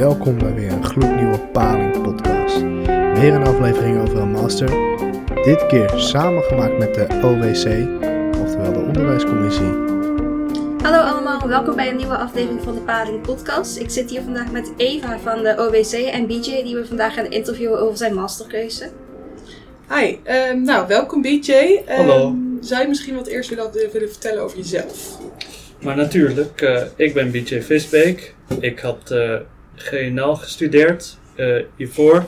welkom bij weer een gloednieuwe Paling Podcast. Weer een aflevering over een master. Dit keer samengemaakt met de OWC, oftewel de Onderwijscommissie. Hallo allemaal, welkom bij een nieuwe aflevering van de Paling Podcast. Ik zit hier vandaag met Eva van de OWC en BJ, die we vandaag gaan interviewen over zijn masterkeuze. Hi, welkom BJ. Hallo. Zou je misschien wat eerst willen vertellen over jezelf? Maar natuurlijk, ik ben BJ Visbeek. Ik had GNL gestudeerd hiervoor.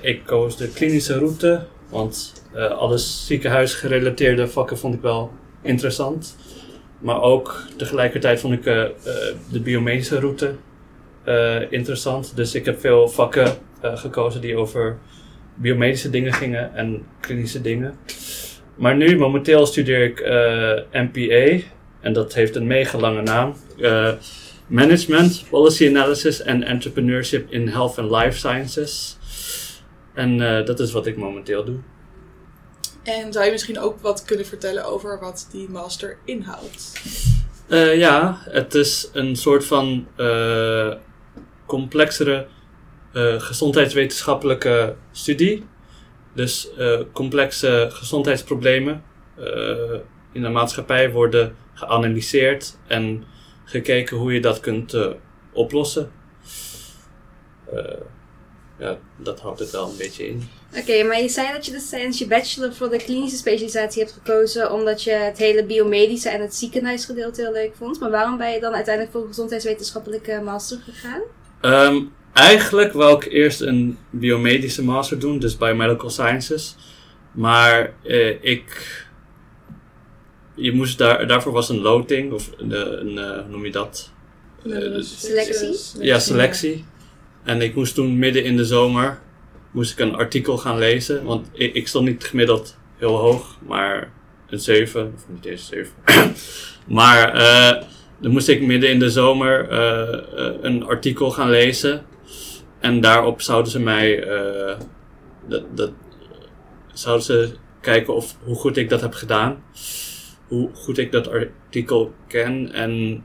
Ik koos de klinische route, want alle ziekenhuisgerelateerde vakken vond ik wel interessant. Maar ook tegelijkertijd vond ik de biomedische route interessant. Dus ik heb veel vakken gekozen die over biomedische dingen gingen en klinische dingen. Maar nu, momenteel studeer ik MPA. En dat heeft een mega lange naam. Management, Policy Analysis en Entrepreneurship in Health and Life Sciences. En dat is wat ik momenteel doe. En zou je misschien ook wat kunnen vertellen over wat die master inhoudt? Ja, het is een soort van complexere gezondheidswetenschappelijke studie. Dus complexe gezondheidsproblemen in de maatschappij worden geanalyseerd en gekeken hoe je dat kunt oplossen. Dat houdt het wel een beetje in. Oké, maar je zei dat je dus tijdens je bachelor voor de klinische specialisatie hebt gekozen omdat je het hele biomedische en het ziekenhuisgedeelte heel leuk vond. Maar waarom ben je dan uiteindelijk voor een gezondheidswetenschappelijke master gegaan? Eigenlijk wou ik eerst een biomedische master doen, dus biomedical sciences. Maar daarvoor was een loting, of hoe noem je dat? Selectie? Ja, selectie. En ik moest toen midden in de zomer een artikel gaan lezen. Want ik stond niet gemiddeld heel hoog, maar een 7. Of niet eens een 7. Maar dan moest ik midden in de zomer een artikel gaan lezen. En daarop zouden ze mij zouden ze kijken hoe goed ik dat heb gedaan. Hoe goed ik dat artikel ken en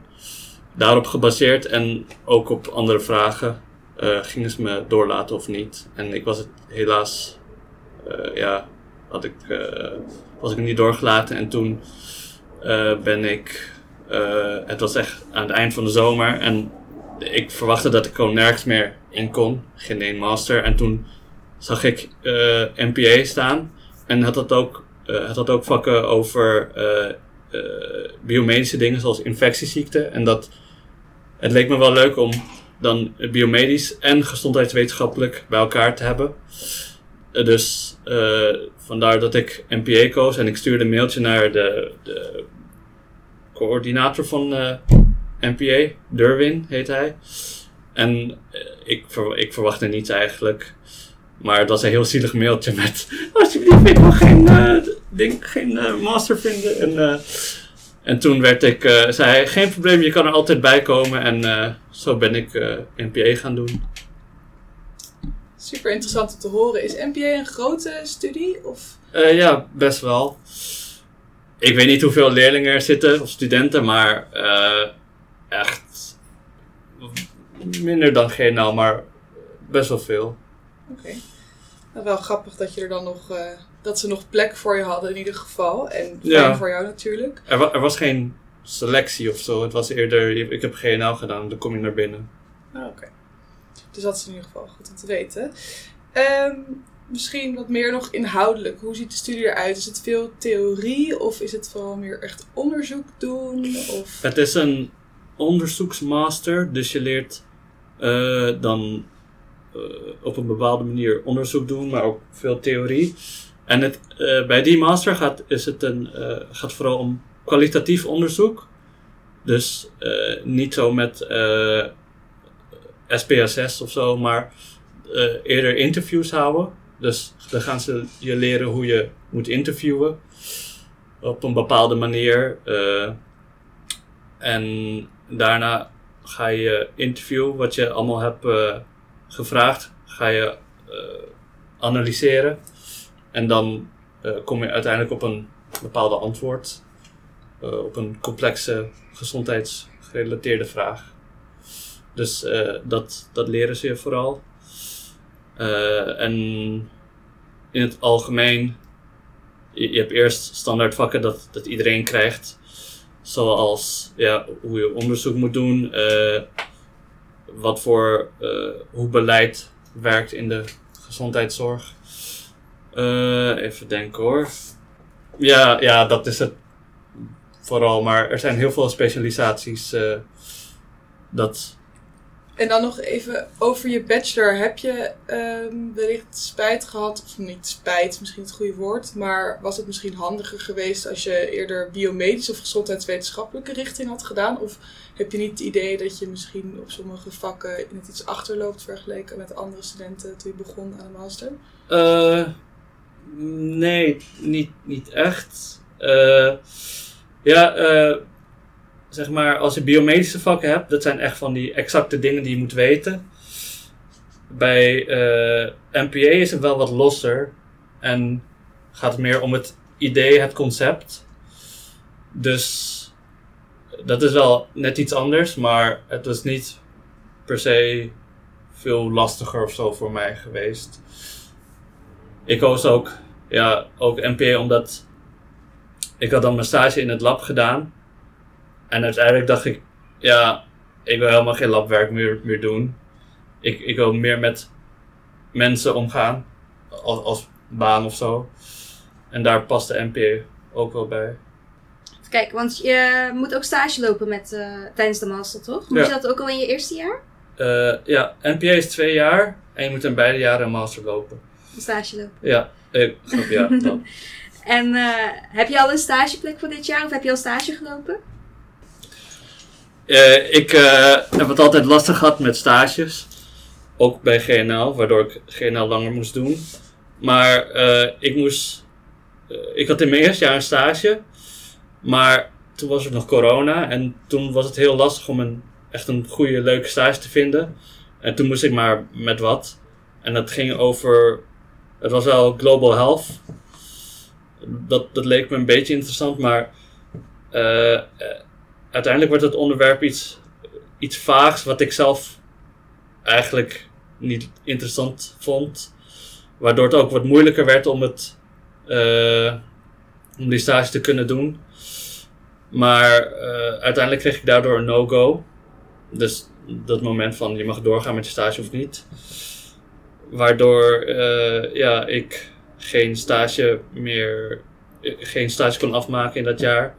daarop gebaseerd en ook op andere vragen gingen ze me doorlaten of niet. En ik was het helaas, was ik niet doorgelaten en toen het was echt aan het eind van de zomer en ik verwachtte dat ik gewoon nergens meer in kon, geen één master. En toen zag ik MPA staan en het had ook vakken over biomedische dingen zoals infectieziekten. En het leek me wel leuk om dan biomedisch en gezondheidswetenschappelijk bij elkaar te hebben. Dus vandaar dat ik MPA koos. En ik stuurde een mailtje naar de coördinator van MPA, Durwin heet hij. En ik verwachtte niets eigenlijk. Maar het was een heel zielig mailtje met alsjeblieft, ik wil geen master vinden. En toen zei hij, geen probleem, je kan er altijd bij komen. En zo ben ik MPA gaan doen. Super interessant om te horen. Is MPA een grote studie? Of? Ja, best wel. Ik weet niet hoeveel leerlingen er zitten of studenten, maar echt minder dan GNL, maar best wel veel. Oké. Nou, wel grappig dat je er dan nog dat ze nog plek voor je hadden in ieder geval. En ja. Voor jou natuurlijk. Er was geen selectie of zo. Het was eerder, ik heb GNL gedaan, dan kom je naar binnen. Oké. Dus dat is in ieder geval goed om te weten. Misschien wat meer nog inhoudelijk. Hoe ziet de studie eruit? Is het veel theorie of is het vooral meer echt onderzoek doen? Of? Het is een onderzoeksmaster, dus je leert dan op een bepaalde manier onderzoek doen, maar ook veel theorie. En bij die master gaat vooral om kwalitatief onderzoek. Dus niet zo met SPSS of zo, maar eerder interviews houden. Dus dan gaan ze je leren hoe je moet interviewen op een bepaalde manier. En daarna ga je interviewen wat je allemaal hebt gevraagd, ga je analyseren en dan kom je uiteindelijk op een bepaalde antwoord op een complexe gezondheidsgerelateerde vraag. Dus dat leren ze je vooral. En in het algemeen, je hebt eerst standaardvakken dat iedereen krijgt. Zoals hoe je onderzoek moet doen, hoe beleid werkt in de gezondheidszorg. Even denken hoor. Ja, dat is het vooral, maar er zijn heel veel specialisaties. En dan nog even over je bachelor. Heb je wellicht spijt gehad, of niet spijt, misschien het goede woord, maar was het misschien handiger geweest als je eerder biomedische of gezondheidswetenschappelijke richting had gedaan? Of heb je niet het idee dat je misschien op sommige vakken in het iets achterloopt vergeleken met andere studenten toen je begon aan de master? Nee, niet echt. Zeg maar, als je biomedische vakken hebt, dat zijn echt van die exacte dingen die je moet weten. Bij MPA is het wel wat losser en gaat het meer om het idee, het concept. Dus dat is wel net iets anders, maar het was niet per se veel lastiger of zo voor mij geweest. Ik koos ook MPA omdat ik had dan mijn stage in het lab gedaan. En uiteindelijk dacht ik, ik wil helemaal geen labwerk meer doen. Ik wil meer met mensen omgaan, als baan of zo. En daar past de MPA ook wel bij. Kijk, want je moet ook stage lopen tijdens de master, toch? Moet je dat ook al in je eerste jaar? MPA is 2 jaar en je moet in beide jaren een master lopen. Een stage lopen? Ja, dat. En heb je al een stageplek voor dit jaar of heb je al stage gelopen? Ik heb het altijd lastig gehad met stages, ook bij GNL, waardoor ik GNL langer moest doen. Maar ik had in mijn eerste jaar een stage, maar toen was er nog corona en toen was het heel lastig om echt een goede, leuke stage te vinden. En toen moest ik maar met wat. En dat ging het was wel global health. Dat leek me een beetje interessant, maar uiteindelijk werd het onderwerp iets vaags wat ik zelf eigenlijk niet interessant vond. Waardoor het ook wat moeilijker werd om die stage te kunnen doen. Maar uiteindelijk kreeg ik daardoor een no-go. Dus dat moment van je mag doorgaan met je stage of niet. Waardoor ik geen stage kon afmaken in dat jaar.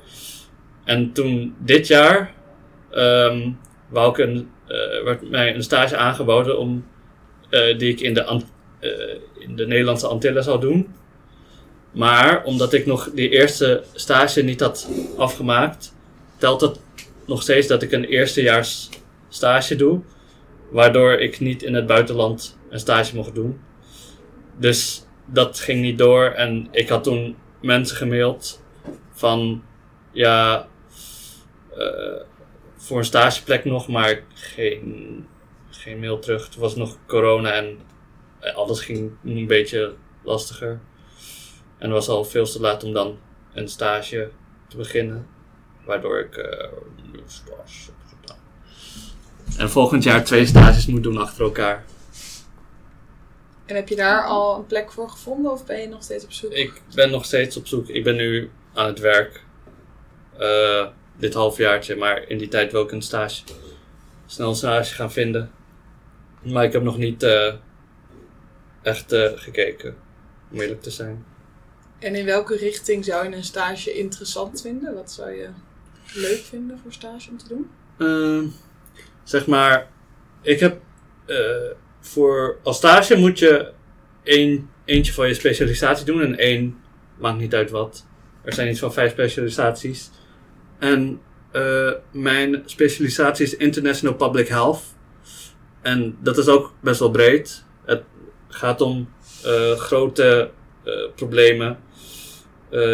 En toen dit jaar werd mij een stage aangeboden die ik in de Nederlandse Antillen zou doen. Maar omdat ik nog die eerste stage niet had afgemaakt, telt het nog steeds dat ik een eerstejaars stage doe. Waardoor ik niet in het buitenland een stage mocht doen. Dus dat ging niet door en ik had toen mensen gemaild van voor een stageplek nog, maar geen mail terug. Toen was nog corona en alles ging een beetje lastiger. En het was al veel te laat om dan een stage te beginnen. Waardoor ik een stage heb gedaan. En volgend jaar 2 stages moet doen achter elkaar. En heb je daar al een plek voor gevonden of ben je nog steeds op zoek? Ik ben nog steeds op zoek. Ik ben nu aan het werk. Dit halfjaartje, maar in die tijd wil ik snel een stage gaan vinden. Maar ik heb nog niet echt gekeken, om eerlijk te zijn. En in welke richting zou je een stage interessant vinden? Wat zou je leuk vinden voor stage om te doen? Zeg maar, ik heb als stage moet je eentje van je specialisatie doen en 1 maakt niet uit wat. Er zijn iets van 5 specialisaties. En mijn specialisatie is International Public Health. En dat is ook best wel breed. Het gaat om grote problemen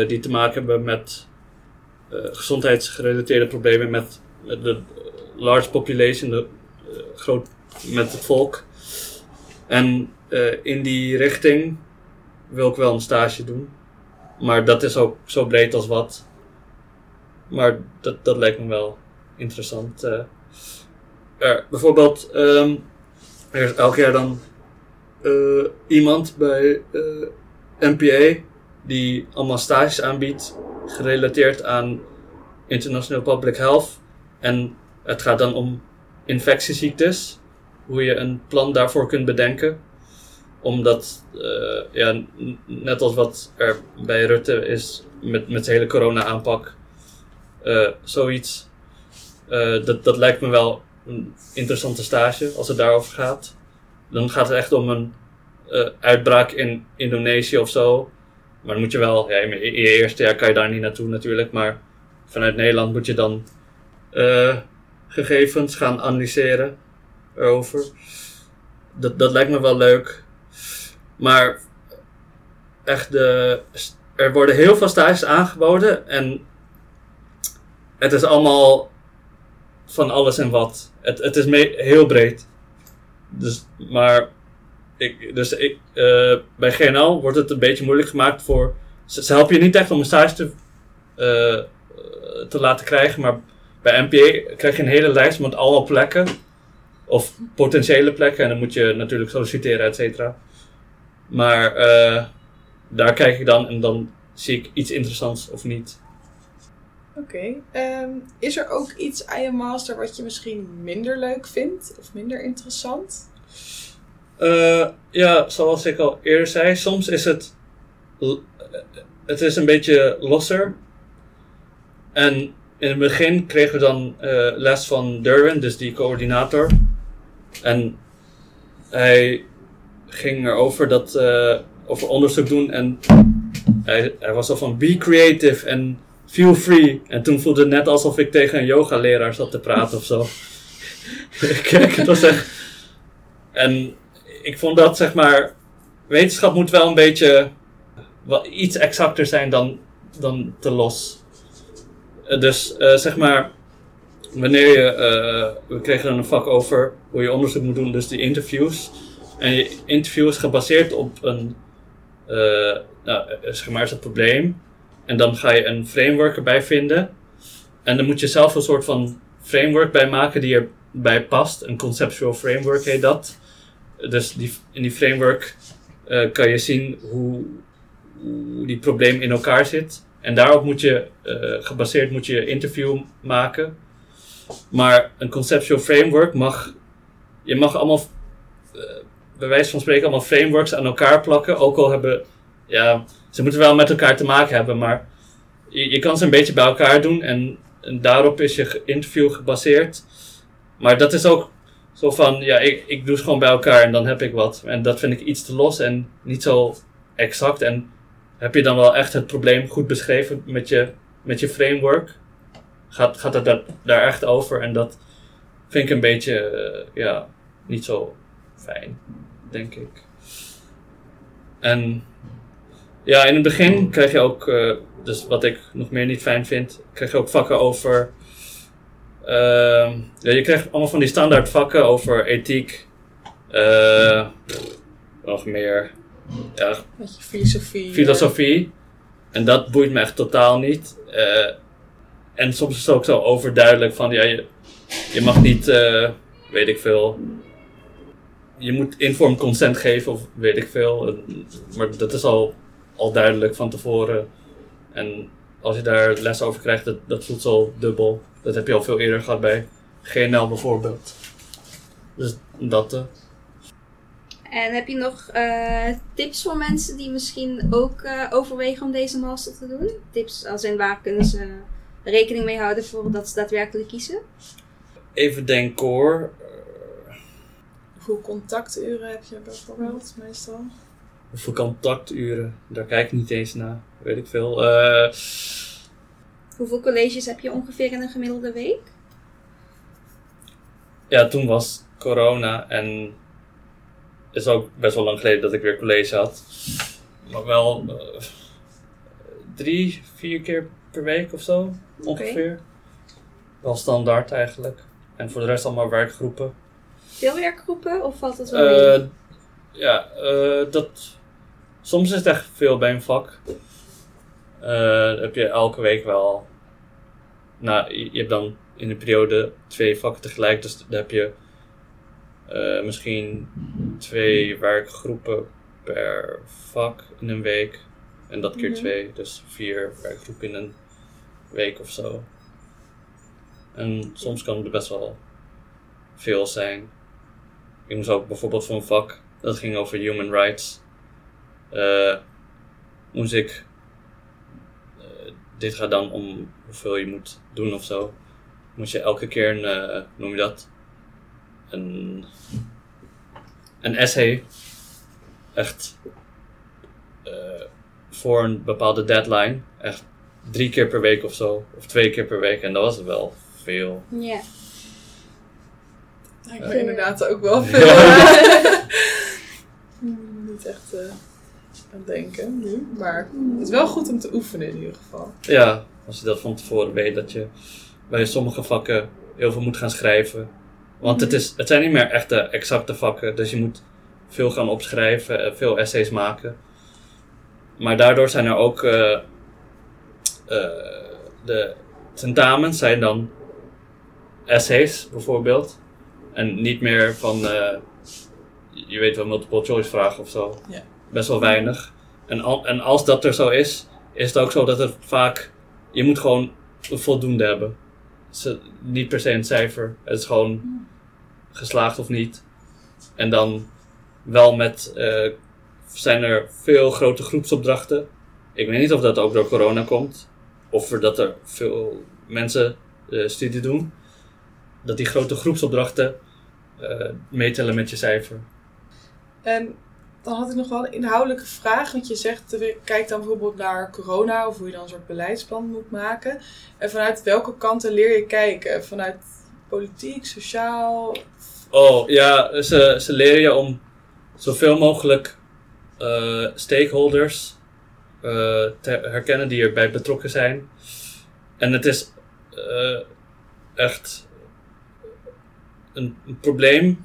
die te maken hebben met gezondheidsgerelateerde problemen met de large population, met het volk. En in die richting wil ik wel een stage doen. Maar dat is ook zo breed als wat. Maar dat lijkt me wel interessant. bijvoorbeeld, er is elk jaar dan iemand bij MPA die allemaal stages aanbiedt gerelateerd aan international public health. En het gaat dan om infectieziektes, hoe je een plan daarvoor kunt bedenken. Omdat, ja, net als wat er bij Rutte is met de hele corona-aanpak, zoiets, dat lijkt me wel een interessante stage als het daarover gaat. Dan gaat het echt om een uitbraak in Indonesië of zo. Maar dan moet je wel, ja, in je eerste jaar kan je daar niet naartoe natuurlijk, maar vanuit Nederland moet je dan gegevens gaan analyseren erover. Dat lijkt me wel leuk. Maar echt, er worden heel veel stages aangeboden en het is allemaal van alles en wat. Het is heel breed. Dus, maar bij GNL wordt het een beetje moeilijk gemaakt voor... Ze helpen je niet echt om een stage te laten krijgen, maar bij MPA krijg je een hele lijst met alle plekken. Of potentiële plekken, en dan moet je natuurlijk solliciteren, et cetera. Maar daar kijk ik dan en dan zie ik iets interessants of niet. Oké. Is er ook iets aan je master wat je misschien minder leuk vindt of minder interessant? Ja, zoals ik al eerder zei, soms is het is een beetje losser. En in het begin kregen we dan les van Durwin, dus die coördinator. En hij ging erover dat, over onderzoek doen en hij was al van be creative en feel free. En toen voelde het net alsof ik tegen een yogaleraar zat te praten of zo. Kijk, het was echt... En ik vond dat, zeg maar, wetenschap moet wel een beetje iets exacter zijn dan te los. Dus zeg maar, wanneer je... we kregen dan een vak over hoe je onderzoek moet doen, dus die interviews. En je interview is gebaseerd op een... zeg maar, is het probleem. En dan ga je een framework erbij vinden. En dan moet je zelf een soort van framework bij maken die erbij past. Een conceptual framework heet dat. Dus in die framework kan je zien hoe die probleem in elkaar zit. En daarop moet je, gebaseerd moet je interview maken. Maar een conceptual framework je mag allemaal, bij wijze van spreken, allemaal frameworks aan elkaar plakken. Ook al hebben, ja... Ze moeten wel met elkaar te maken hebben, maar je kan ze een beetje bij elkaar doen en daarop is je interview gebaseerd. Maar dat is ook zo van, ja, ik doe ze gewoon bij elkaar en dan heb ik wat. En dat vind ik iets te los en niet zo exact. En heb je dan wel echt het probleem goed beschreven met je framework? Gaat het daar echt over? En dat vind ik een beetje, ja, niet zo fijn, denk ik. En... Ja, in het begin krijg je ook, dus wat ik nog meer niet fijn vind, krijg je ook vakken over, ja, je krijgt allemaal van die standaard vakken over ethiek, nog meer, ja, beetje filosofie, en dat boeit me echt totaal niet. En soms is het ook zo overduidelijk van, ja, je mag niet, weet ik veel... Je moet informed consent geven of weet ik veel, maar dat is al duidelijk van tevoren. En als je daar les over krijgt, dat voelt zo dubbel. Dat heb je al veel eerder gehad bij GNL bijvoorbeeld. Dus dat. En heb je nog tips voor mensen die misschien ook overwegen om deze master te doen? Tips als in waar kunnen ze rekening mee houden voordat ze daadwerkelijk kiezen? Even denken hoor. Hoeveel contacturen heb je bijvoorbeeld meestal? Hoeveel contacturen? Daar kijk ik niet eens naar. Weet ik veel. Hoeveel colleges heb je ongeveer in een gemiddelde week? Ja, toen was corona en is ook best wel lang geleden dat ik weer college had. Maar wel 3-4 keer per week of zo, ongeveer. Okay. Wel standaard eigenlijk. En voor de rest allemaal werkgroepen. Veel werkgroepen of valt het wel mee? Ja, dat... Soms is het echt veel bij een vak. Heb je elke week wel... Nou, je hebt dan in de periode 2 vakken tegelijk. Dus dan heb je misschien 2 werkgroepen per vak in een week. En dat keer 2, dus 4 werkgroepen in een week of zo. En soms kan het best wel veel zijn. Ik moest ook bijvoorbeeld voor een vak, dat ging over human rights. Moest ik... Dit gaat dan om hoeveel je moet doen of zo. Moet je elke keer een... noem je dat? Een essay. Echt... voor een bepaalde deadline. Echt 3 keer per week of zo. Of 2 keer per week. En dat was wel veel. Ja. Yeah. Ik vind inderdaad ook wel veel. Ja. Niet echt aan het denken nu. Maar het is wel goed om te oefenen in ieder geval. Ja, als je dat van tevoren weet. Dat je bij sommige vakken heel veel moet gaan schrijven. Want het zijn niet meer echt de exacte vakken. Dus je moet veel gaan opschrijven. Veel essays maken. Maar daardoor zijn er ook... de tentamens zijn dan essays bijvoorbeeld. En niet meer van, je weet wel, multiple choice vragen of zo. Yeah. Best wel weinig. En als dat er zo is, is het ook zo dat het vaak, je moet gewoon voldoende hebben. Niet per se een cijfer. Het is gewoon geslaagd of niet. En dan wel met, zijn er veel grote groepsopdrachten. Ik weet niet of dat ook door corona komt. Of dat er veel mensen studie doen. Dat die grote groepsopdrachten meetellen met je cijfer. En dan had ik nog wel een inhoudelijke vraag. Want je zegt, kijk dan bijvoorbeeld naar corona. Of hoe je dan een soort beleidsplan moet maken. En vanuit welke kanten leer je kijken? Vanuit politiek, sociaal? Oh ja, ze leren je om zoveel mogelijk stakeholders... te herkennen die erbij betrokken zijn. En het is echt een probleem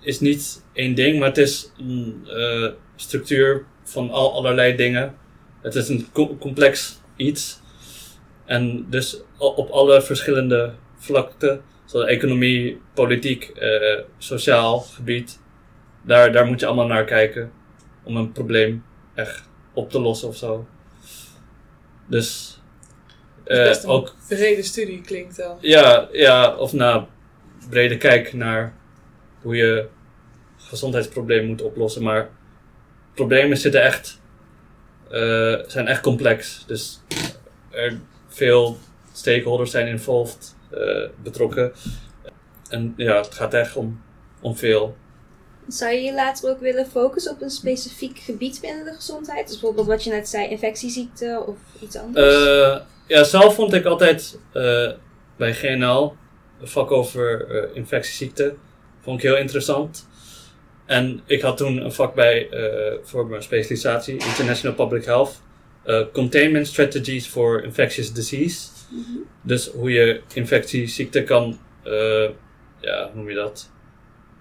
is niet één ding, maar het is een structuur van allerlei dingen. Het is een complex iets. En dus op alle verschillende vlakken, zoals economie, politiek, sociaal gebied, daar moet je allemaal naar kijken. Om een probleem echt op te lossen of zo. Dus best een ook brede studie klinkt wel. Ja, of na brede kijk naar hoe je gezondheidsproblemen moet oplossen. Maar problemen zitten echt, zijn echt complex. Dus er veel stakeholders zijn involved, betrokken. En ja, het gaat echt om veel. Zou je je later ook willen focussen op een specifiek gebied binnen de gezondheid? Dus bijvoorbeeld wat je net zei, infectieziekten of iets anders? Ja, zelf vond ik altijd bij GNL een vak over infectieziekten. Vond ik heel interessant. En ik had toen een vak bij voor mijn specialisatie, International Public Health. Containment Strategies for Infectious Disease. Mm-hmm. Dus hoe je infectieziekten kan, hoe noem je dat?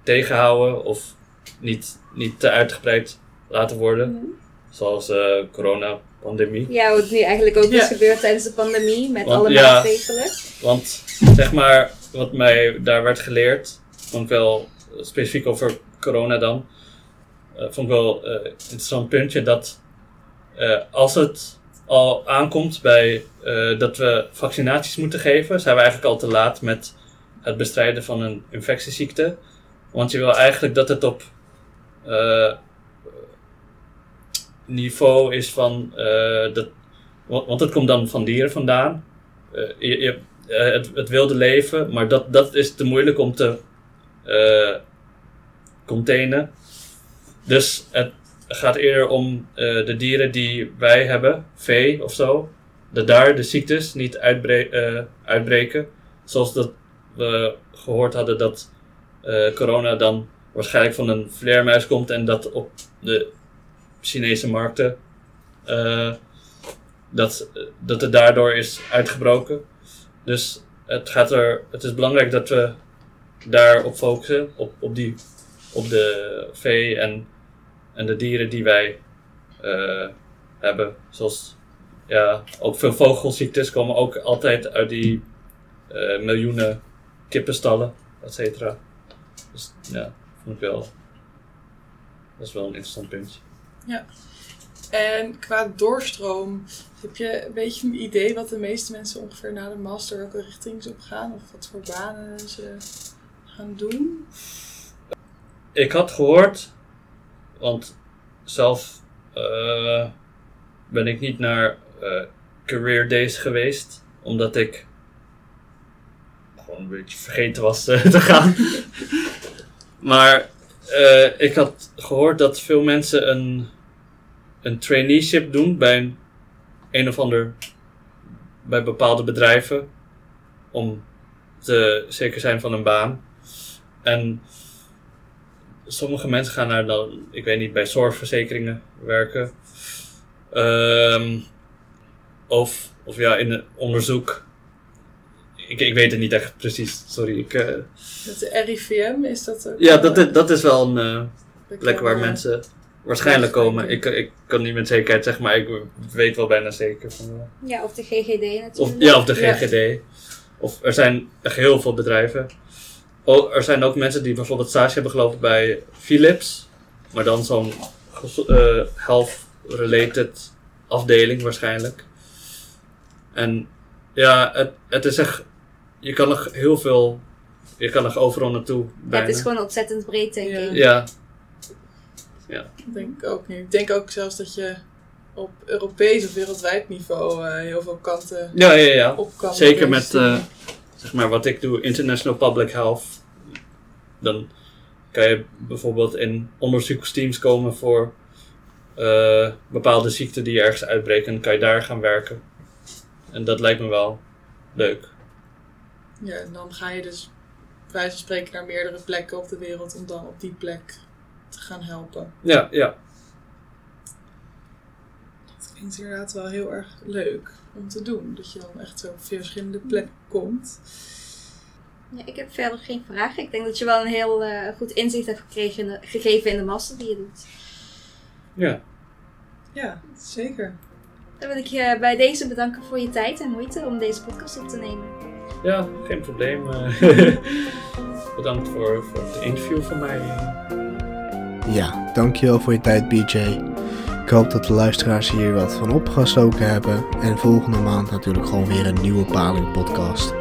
Tegenhouden of niet te uitgebreid laten worden. Mm-hmm. Zoals coronapandemie. Ja, wat nu eigenlijk ook is gebeurd tijdens de pandemie met alle maatregelen. Ja, want zeg maar, wat mij daar werd geleerd, vond ik wel specifiek over corona dan, vond ik wel een interessant puntje dat als het al aankomt bij dat we vaccinaties moeten geven, zijn we eigenlijk al te laat met het bestrijden van een infectieziekte. Want je wil eigenlijk dat het op niveau is van... Want het komt dan van dieren vandaan. Het wilde leven, maar dat is te moeilijk om te containen. Dus het gaat eerder om de dieren die wij hebben, vee of zo. Dat daar de ziektes niet uitbreken. Zoals dat we gehoord hadden dat... corona dan waarschijnlijk van een vleermuis komt en dat op de Chinese markten dat het daardoor is uitgebroken. Dus het is belangrijk dat we daarop focussen, op de vee en de dieren die wij hebben, zoals ja, ook veel vogelziektes komen ook altijd uit die miljoenen kippenstallen, et cetera. Dus ja, vond ik wel. Dat is wel een interessant puntje. Ja. En qua doorstroom, heb je een beetje een idee wat de meeste mensen ongeveer na de master, welke richting ze op gaan? Of wat voor banen ze gaan doen? Ik had gehoord, want zelf ben ik niet naar career days geweest, omdat ik gewoon een beetje vergeten was te gaan. Maar ik had gehoord dat veel mensen een traineeship doen bij een of ander, bij bepaalde bedrijven, om te zeker zijn van een baan. En sommige mensen gaan naar dan, ik weet niet, bij zorgverzekeringen werken. Of ja, in onderzoek. Ik weet het niet echt precies, sorry. Dat de RIVM, is dat ook? Ja, dat is wel een plek waar mensen waarschijnlijk komen. Ik kan niet met zekerheid zeggen, maar ik weet wel bijna zeker. Ja, of de GGD natuurlijk. Of de GGD. Ja. Of er zijn echt heel veel bedrijven. Oh, er zijn ook mensen die bijvoorbeeld stage hebben gelopen bij Philips. Maar dan zo'n health-related afdeling waarschijnlijk. En ja, het is echt, je kan nog heel veel, je kan nog overal naartoe bijna. Het is gewoon ontzettend breed, denk ik. Ja. Ja. Denk ook nu. Ik denk ook zelfs dat je op Europees of wereldwijd niveau heel veel kanten op kan. Zeker met, zeg maar, wat ik doe, International Public Health. Dan kan je bijvoorbeeld in onderzoeksteams komen voor bepaalde ziekten die ergens uitbreken. En dan kan je daar gaan werken. En dat lijkt me wel leuk. Ja, en dan ga je dus bij wijze van spreken naar meerdere plekken op de wereld om dan op die plek te gaan helpen. Ja, ja. Dat klinkt inderdaad wel heel erg leuk om te doen. Dat je dan echt zo op verschillende plekken komt. Ja, ik heb verder geen vragen. Ik denk dat je wel een heel goed inzicht hebt gegeven in de master die je doet. Ja. Ja, zeker. Dan wil ik je bij deze bedanken voor je tijd en moeite om deze podcast op te nemen. Ja, geen probleem. Bedankt voor het interview van mij. Ja, dankjewel voor je tijd, BJ. Ik hoop dat de luisteraars hier wat van opgestoken hebben. En volgende maand natuurlijk gewoon weer een nieuwe Paling podcast.